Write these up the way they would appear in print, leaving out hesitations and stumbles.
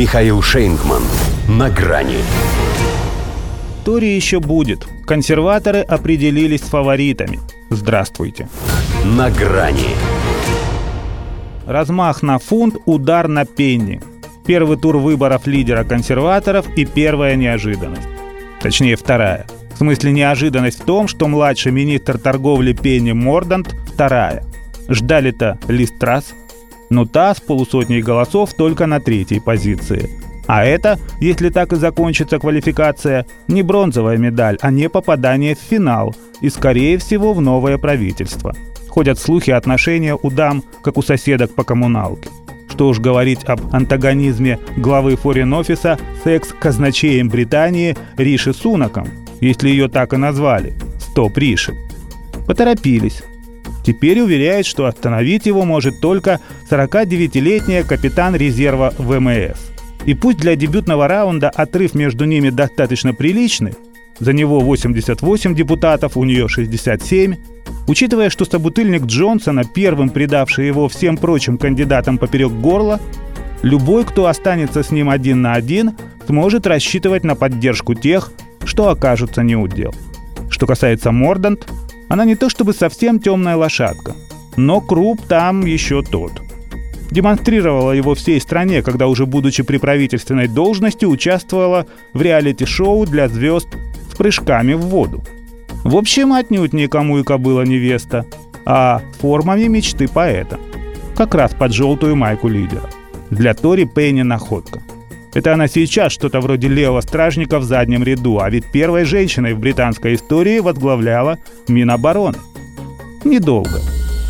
Михаил Шейнкман. На грани. История еще будет. Консерваторы определились с фаворитами. Здравствуйте. На грани. Размах на фунт, удар на Пенни. Первый тур выборов лидера консерваторов и первая неожиданность. Точнее, вторая. В смысле, неожиданность в том, что младший министр торговли Пенни Мордонт – вторая. Ждали-то Лис Трас, но та с полусотней голосов только на третьей позиции. А это, если так и закончится квалификация, не бронзовая медаль, а не попадание в финал и, скорее всего, в новое правительство. Ходят слухи, отношения у дам, как у соседок по коммуналке. Что уж говорить об антагонизме главы форин-офиса секс-казначеем Британии Риши Сунаком, если ее так и назвали – «Стоп Риши». Поторопились. Теперь уверяет, что остановить его может только 49-летняя капитан резерва ВМС. И пусть для дебютного раунда отрыв между ними достаточно приличный, за него 88 депутатов, у нее 67, учитывая, что собутыльник Джонсона, первым предавший его всем прочим кандидатам поперек горла, любой, кто останется с ним один на один, сможет рассчитывать на поддержку тех, что окажутся не у дел. Что касается Мордонт, она не то чтобы совсем темная лошадка, но круп там еще тот. Демонстрировала его всей стране, когда уже будучи при правительственной должности участвовала в реалити-шоу для звезд с прыжками в воду. В общем, отнюдь никому и кобыла невеста, а формами мечты поэта. Как раз под желтую майку лидера. Для Тори Пенни находка. Это она сейчас что-то вроде левого стражника в заднем ряду, а ведь первой женщиной в британской истории возглавляла Минобороны. Недолго.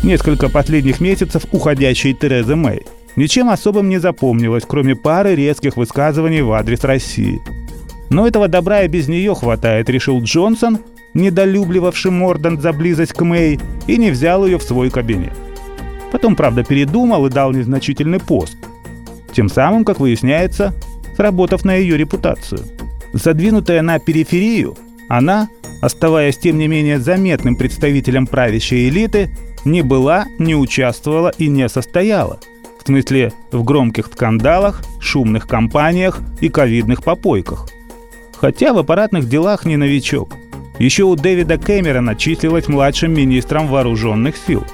Несколько последних месяцев уходящей Терезы Мэй ничем особым не запомнилось, кроме пары резких высказываний в адрес России. Но этого добра и без нее хватает, решил Джонсон, недолюбливавший Мордонт за близость к Мэй, и не взял ее в свой кабинет. Потом, правда, передумал и дал незначительный пост. Тем самым, как выясняется, сработав на ее репутацию. Задвинутая на периферию, она, оставаясь тем не менее заметным представителем правящей элиты, не была, не участвовала и не состояла. В смысле, в громких скандалах, шумных кампаниях и ковидных попойках. Хотя в аппаратных делах не новичок. Еще у Дэвида Кэмерона числилась младшим министром вооруженных сил.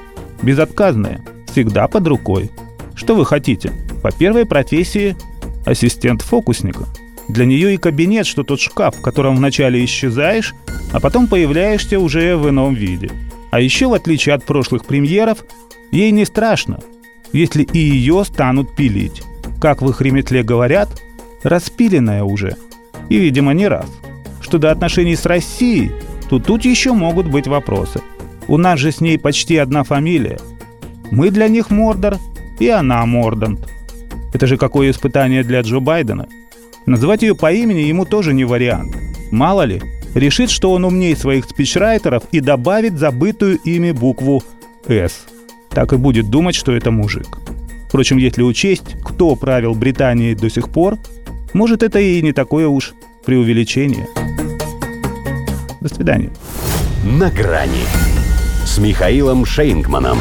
Безотказная, всегда под рукой. Что вы хотите? По первой профессии – ассистент фокусника. Для нее и кабинет, что тот шкаф, в котором вначале исчезаешь, а потом появляешься уже в ином виде. А еще, в отличие от прошлых премьеров, ей не страшно, если и ее станут пилить. Как в их ремесле говорят, распиленная уже. И, видимо, не раз. Что до отношений с Россией, то тут еще могут быть вопросы. У нас же с ней почти одна фамилия. Мы для них Мордор, и она Мордонт. Это же какое испытание для Джо Байдена. Называть ее по имени ему тоже не вариант. Мало ли. Решит, что он умнее своих спичрайтеров и добавит забытую ими букву «С». Так и будет думать, что это мужик. Впрочем, если учесть, кто правил Британией до сих пор, может, это и не такое уж преувеличение. До свидания. На грани с Михаилом Шейнкманом.